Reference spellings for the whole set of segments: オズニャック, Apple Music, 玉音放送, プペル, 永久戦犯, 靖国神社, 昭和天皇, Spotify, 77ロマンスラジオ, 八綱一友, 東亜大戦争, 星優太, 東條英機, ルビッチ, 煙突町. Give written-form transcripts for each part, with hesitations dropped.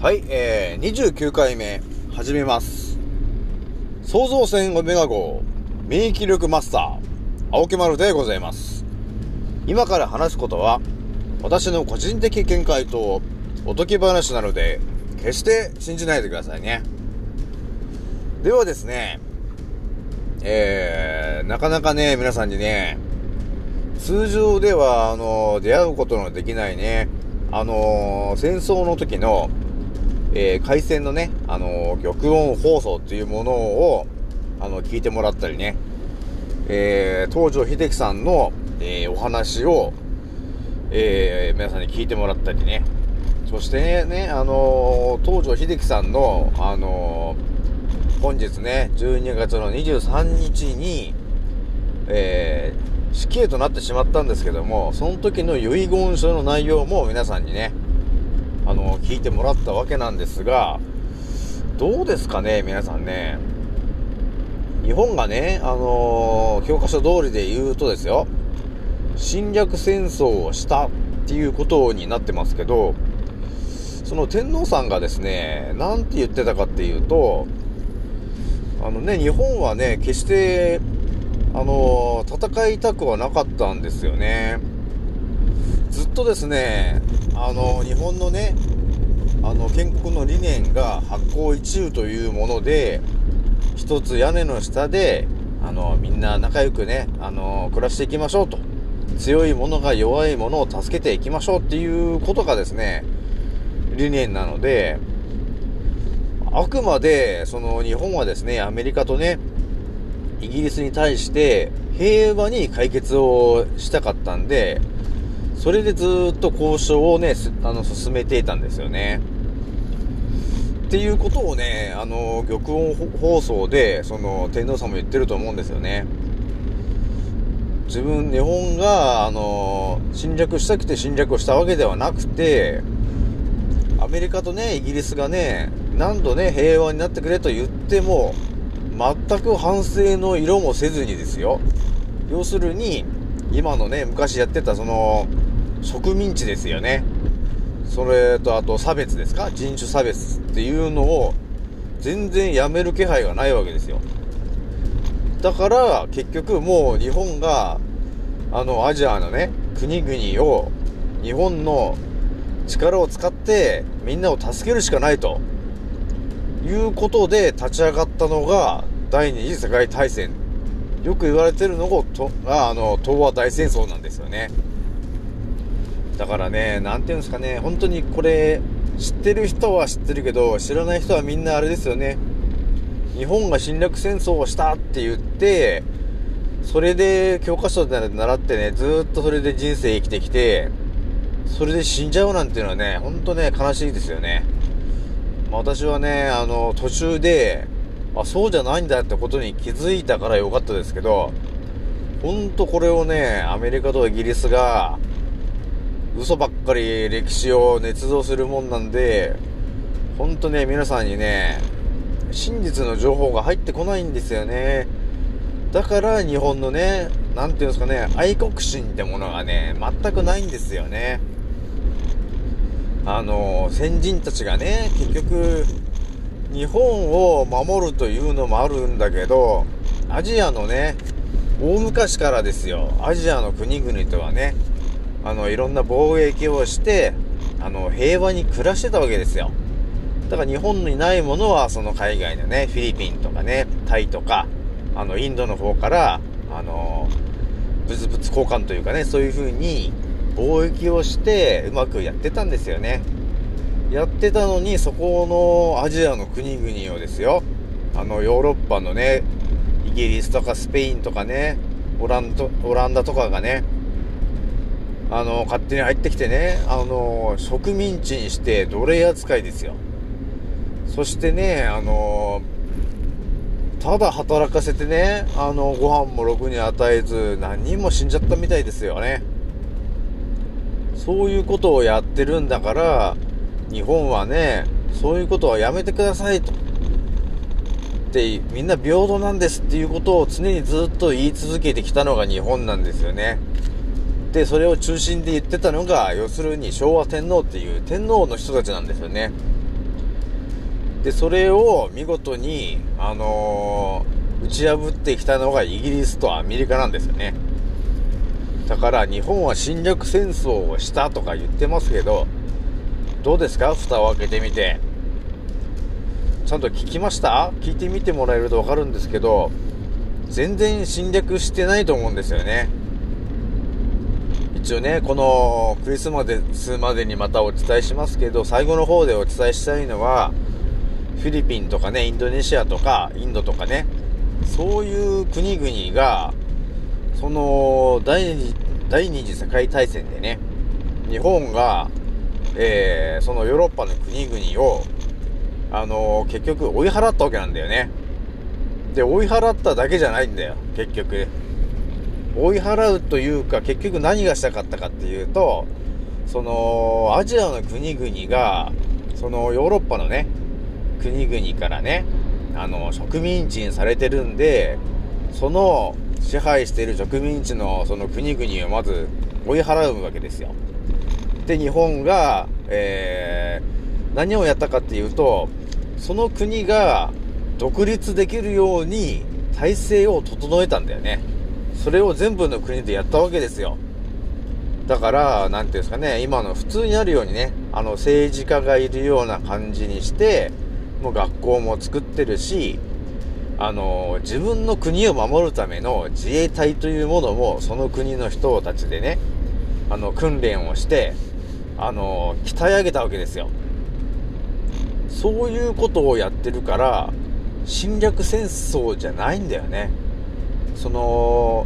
はい、29回目始めます。創造船オメガ号免疫力マスター青木丸でございます。今から話すことは私の個人的見解とおとぎ話なので決して信じないでくださいね。ではですね、なかなかね皆さんにね通常では出会うことのできないね戦争の時の海戦のね、玉音放送っていうものを聞いてもらったりね、東條英機さんの、お話を、皆さんに聞いてもらったりね、そしてね、東條英機さんの、本日ね、12月の23日に、死刑となってしまったんですけども、その時の遺言書の内容も皆さんにね、聞いてもらったわけなんですが、どうですかね皆さんね、日本がね教科書通りで言うとですよ、侵略戦争をしたっていうことになってますけど、その天皇さんがですねなんて言ってたかっていうと、日本はね決して戦いたくはなかったんですよね。ずっとですね日本のね建国の理念が八綱一友というもので、一つ屋根の下でみんな仲良くね暮らしていきましょうと、強い者が弱い者を助けていきましょうっていうことがですね理念なので、あくまでその日本はですねアメリカとねイギリスに対して平和に解決をしたかったんで、それでずっと交渉をね進めていたんですよね。っていうことをね玉音放送でその天皇さんも言ってると思うんですよね。日本が侵略したくて侵略をしたわけではなくて、アメリカとねイギリスがね何度ね平和になってくれと言っても全く反省の色もせずにですよ、要するに今のね昔やってたその植民地ですよね。それとあと差別ですか、人種差別っていうのを全然やめる気配がないわけですよ。だから結局もう日本がアジアのね国々を日本の力を使ってみんなを助けるしかないということで立ち上がったのが第二次世界大戦、よく言われてるのが東亜大戦争なんですよね。だからねなんていうんですかね、本当にこれ知ってる人は知ってるけど知らない人はみんなあれですよね、日本が侵略戦争をしたって言って、それで教科書で習ってねずっとそれで人生生きてきて、それで死んじゃうなんていうのはね本当ね悲しいですよね。まあ、私はね途中でそうじゃないんだってことに気づいたからよかったですけど、ほんとこれをねアメリカとイギリスが嘘ばっかり歴史を捏造するもんなんで、ほんとね皆さんにね真実の情報が入ってこないんですよね。だから日本のねなんていうんですかね愛国心ってものがね全くないんですよね。先人たちがね結局日本を守るというのもあるんだけど、アジアのね大昔からですよ、アジアの国々とはねいろんな貿易をして平和に暮らしてたわけですよ。だから日本にないものはその海外のねフィリピンとかねタイとかインドの方から物々交換というかね、そういう風に貿易をしてうまくやってたんですよね。やってたのに、そこのアジアの国々をですよヨーロッパのねイギリスとかスペインとかねオランダとかがね勝手に入ってきてね植民地にして奴隷扱いですよ。そしてねただ働かせてねご飯もろくに与えず何人も死んじゃったみたいですよね。そういうことをやってるんだから日本はねそういうことはやめてくださいと、ってみんな平等なんですっていうことを常にずっと言い続けてきたのが日本なんですよね。でそれを中心で言ってたのが要するに昭和天皇っていう天皇の人たちなんですよね。でそれを見事に、打ち破ってきたのがイギリスとアメリカなんですよね。だから日本は侵略戦争をしたとか言ってますけど、どうですか、蓋を開けてみて。ちゃんと聞きました？聞いてみてもらえると分かるんですけど、全然侵略してないと思うんですよね。一応ね、このクリスマスまでにまたお伝えしますけど、最後の方でお伝えしたいのは、フィリピンとかね、インドネシアとかインドとかね、そういう国々がその第二次世界大戦でね、日本が、そのヨーロッパの国々を結局追い払ったわけなんだよね。で追い払っただけじゃないんだよ。結局追い払うというか、結局何がしたかったかっていうと、そのアジアの国々がそのヨーロッパのね国々からね、植民地にされてるんで、その支配している植民地のその国々をまず追い払うわけですよ。で日本が、何をやったかっていうと、その国が独立できるように体制を整えたんだよね。それを全部の国でやったわけですよ。だからなんていうんですかね、今の普通にあるようにね、政治家がいるような感じにして、もう学校も作ってるし、自分の国を守るための自衛隊というものも、その国の人たちでね、訓練をして、鍛え上げたわけですよ。そういうことをやってるから、侵略戦争じゃないんだよね。その、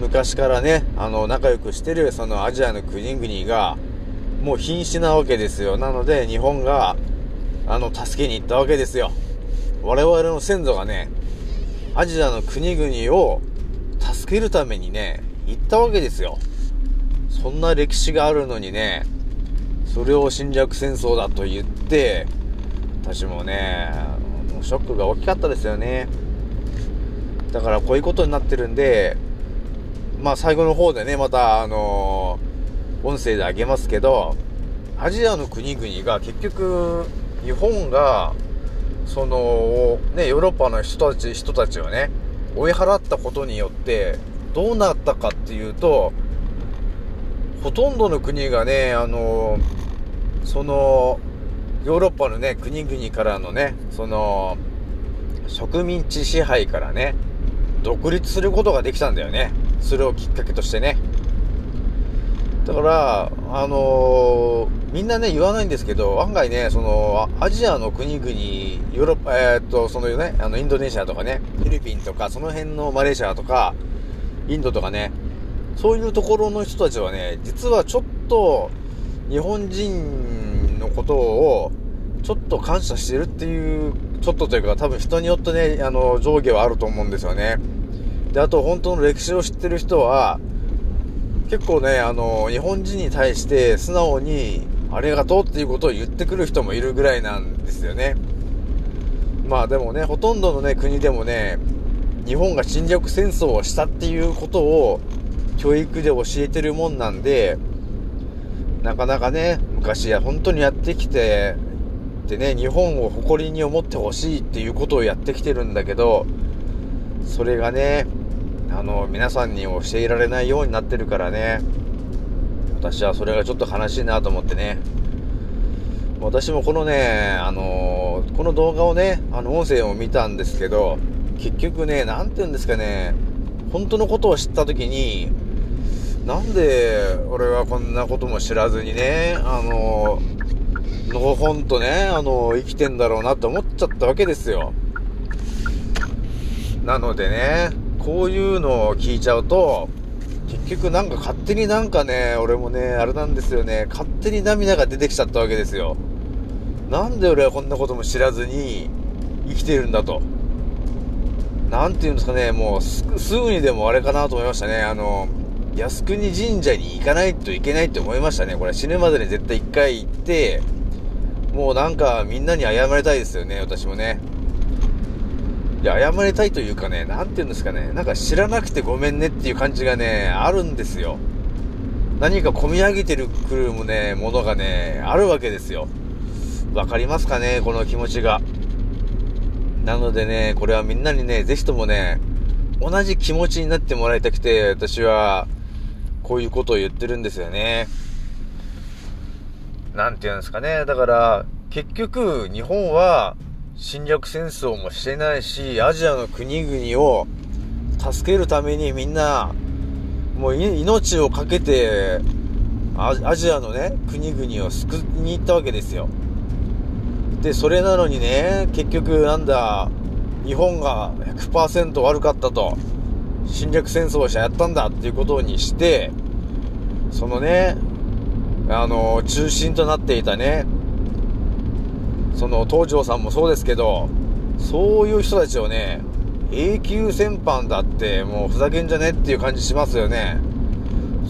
昔からね、仲良くしてるそのアジアの国々が、もう瀕死なわけですよ。なので、日本が、助けに行ったわけですよ。我々の先祖がね、アジアの国々を助けるためにね、行ったわけですよ。そんな歴史があるのにね、それを侵略戦争だと言って、私もね、ショックが大きかったですよね。だからこういうことになってるんで、まあ最後の方でね、また音声であげますけど、アジアの国々が結局、日本がそのねヨーロッパの人たちをね追い払ったことによってどうなったかっていうと、ほとんどの国がねそのヨーロッパのね国々からのねその植民地支配からね独立することができたんだよね。それをきっかけとしてね。だからみんなね言わないんですけど、案外ねそのアジアの国々、ヨーロッパそのねインドネシアとかね、フィリピンとかその辺のマレーシアとかインドとかね、そういうところの人たちはね、実はちょっと日本人のことをちょっと感謝してるっていう、ちょっとというか多分人によってね上下はあると思うんですよね。であと本当の歴史を知ってる人は結構ね、日本人に対して素直にありがとうっていうことを言ってくる人もいるぐらいなんですよね。まあでもね、ほとんどのね、国でもね、日本が侵略戦争をしたっていうことを教育で教えてるもんなんで、なかなかね、昔は本当にやってきて、でね、日本を誇りに思ってほしいっていうことをやってきてるんだけど、それがね、皆さんに教えられないようになってるからね、私はそれがちょっと悲しいなと思ってね、私もこのね、この動画をね、音声を見たんですけど、結局ね、なんていうんですかね、本当のことを知ったときに、なんで俺はこんなことも知らずにね、のほほんとね、生きてんだろうなと思っちゃったわけですよ。なのでね、こういうのを聞いちゃうと、結局なんか勝手になんかね、俺もね、あれなんですよね、勝手に涙が出てきちゃったわけですよ。なんで俺はこんなことも知らずに生きてるんだと。なんていうんですかね、もうすぐにでもあれかなと思いましたね。靖国神社に行かないといけないって思いましたね。これ死ぬまでに絶対一回行って、もうなんかみんなに謝りたいですよね、私もね。いや、謝りたいというかね、なんていうんですかね、なんか知らなくてごめんねっていう感じがね、あるんですよ。何か込み上げてくるものがね、あるわけですよ。わかりますかね、この気持ちが。なのでね、これはみんなにね、ぜひともね、同じ気持ちになってもらいたくて、私はこういうことを言ってるんですよね。なんていうんですかね、だから結局日本は侵略戦争もしてないし、アジアの国々を助けるためにみんなもう命を懸けてアジアのね、国々を救いに行ったわけですよ。で、それなのにね、結局なんだ、日本が 100% 悪かったと、侵略戦争をやったんだっていうことにして、そのね、中心となっていたね、その東條さんもそうですけど、そういう人たちをね、永久戦犯だって、もうふざけんじゃねっていう感じしますよね。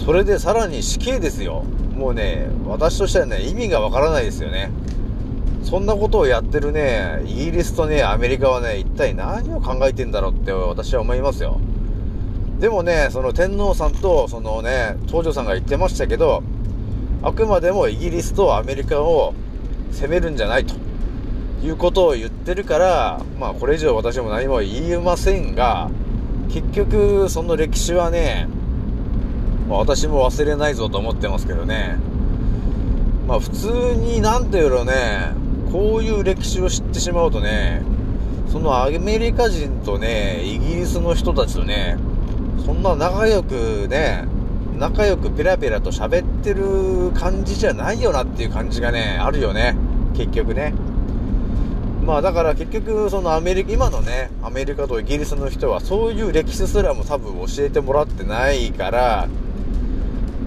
それでさらに死刑ですよ。もうね、私としてはね、意味がわからないですよね。そんなことをやってるね、イギリスとね、アメリカはね、一体何を考えてんだろうって私は思いますよ。でもね、その天皇さんとそのね、東條さんが言ってましたけど、あくまでもイギリスとアメリカを攻めるんじゃないということを言ってるから、まあこれ以上私も何も言いませんが、結局その歴史はね、私も忘れないぞと思ってますけどね。まあ普通になんていうのね、こういう歴史を知ってしまうとね、そのアメリカ人とね、イギリスの人たちとね、そんな仲良くペラペラと喋ってる感じじゃないよなっていう感じがね、あるよね、結局ね。まあだから結局その今のね、アメリカとイギリスの人はそういう歴史すらも多分教えてもらってないから、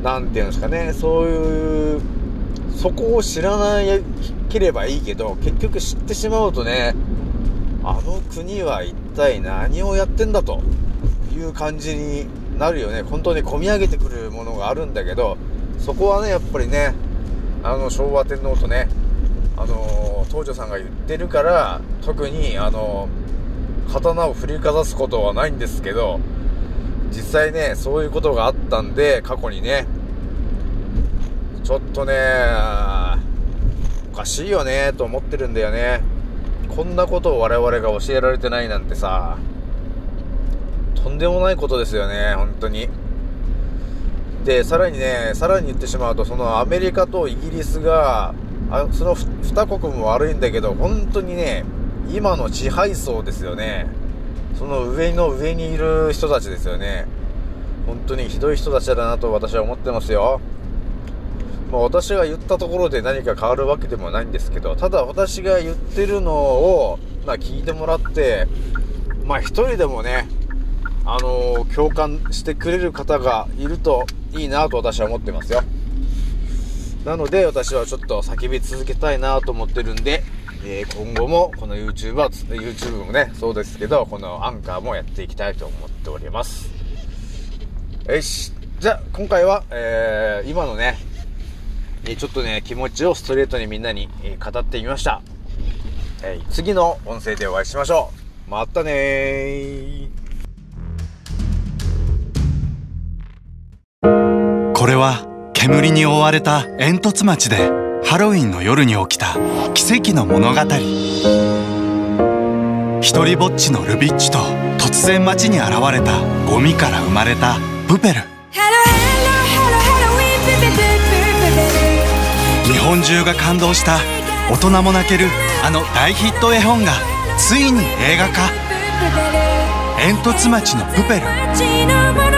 なんていうんですかね、そういうそこを知らなければいいけど、結局知ってしまうとね、あの国は一体何をやってんだという感じになるよね。本当に込み上げてくるものがあるんだけど、そこはね、やっぱりね、昭和天皇とね、東條さんが言ってるから、特に刀を振りかざすことはないんですけど、実際ね、そういうことがあったんで、過去にね、ちょっとね、おかしいよねと思ってるんだよね。こんなことを我々が教えられてないなんてさ、とんでもないことですよね、本当に。で、さらに言ってしまうと、そのアメリカとイギリスがその2国も悪いんだけど、本当にね、今の支配層ですよね。その上の上にいる人たちですよね。本当にひどい人たちだなと私は思ってますよ。まあ、私が言ったところで何か変わるわけでもないんですけど、ただ私が言ってるのを、まあ、聞いてもらって、まあ一人でもね、共感してくれる方がいるといいなと私は思ってますよ。なので私はちょっと叫び続けたいなと思ってるんで、今後もこの YouTube もね、そうですけど、このアンカーもやっていきたいと思っております。よし。じゃあ今回は、今のね、ちょっとね、気持ちをストレートにみんなに語ってみました。次の音声でお会いしましょう。またねー。これは煙に覆われた煙突町でハロウィンの夜に起きた奇跡の物語。一人ぼっちのルビッチと突然町に現れたゴミから生まれたプペル。日本中が感動した大人も泣けるあの大ヒット絵本がついに映画化。煙突町のプペル。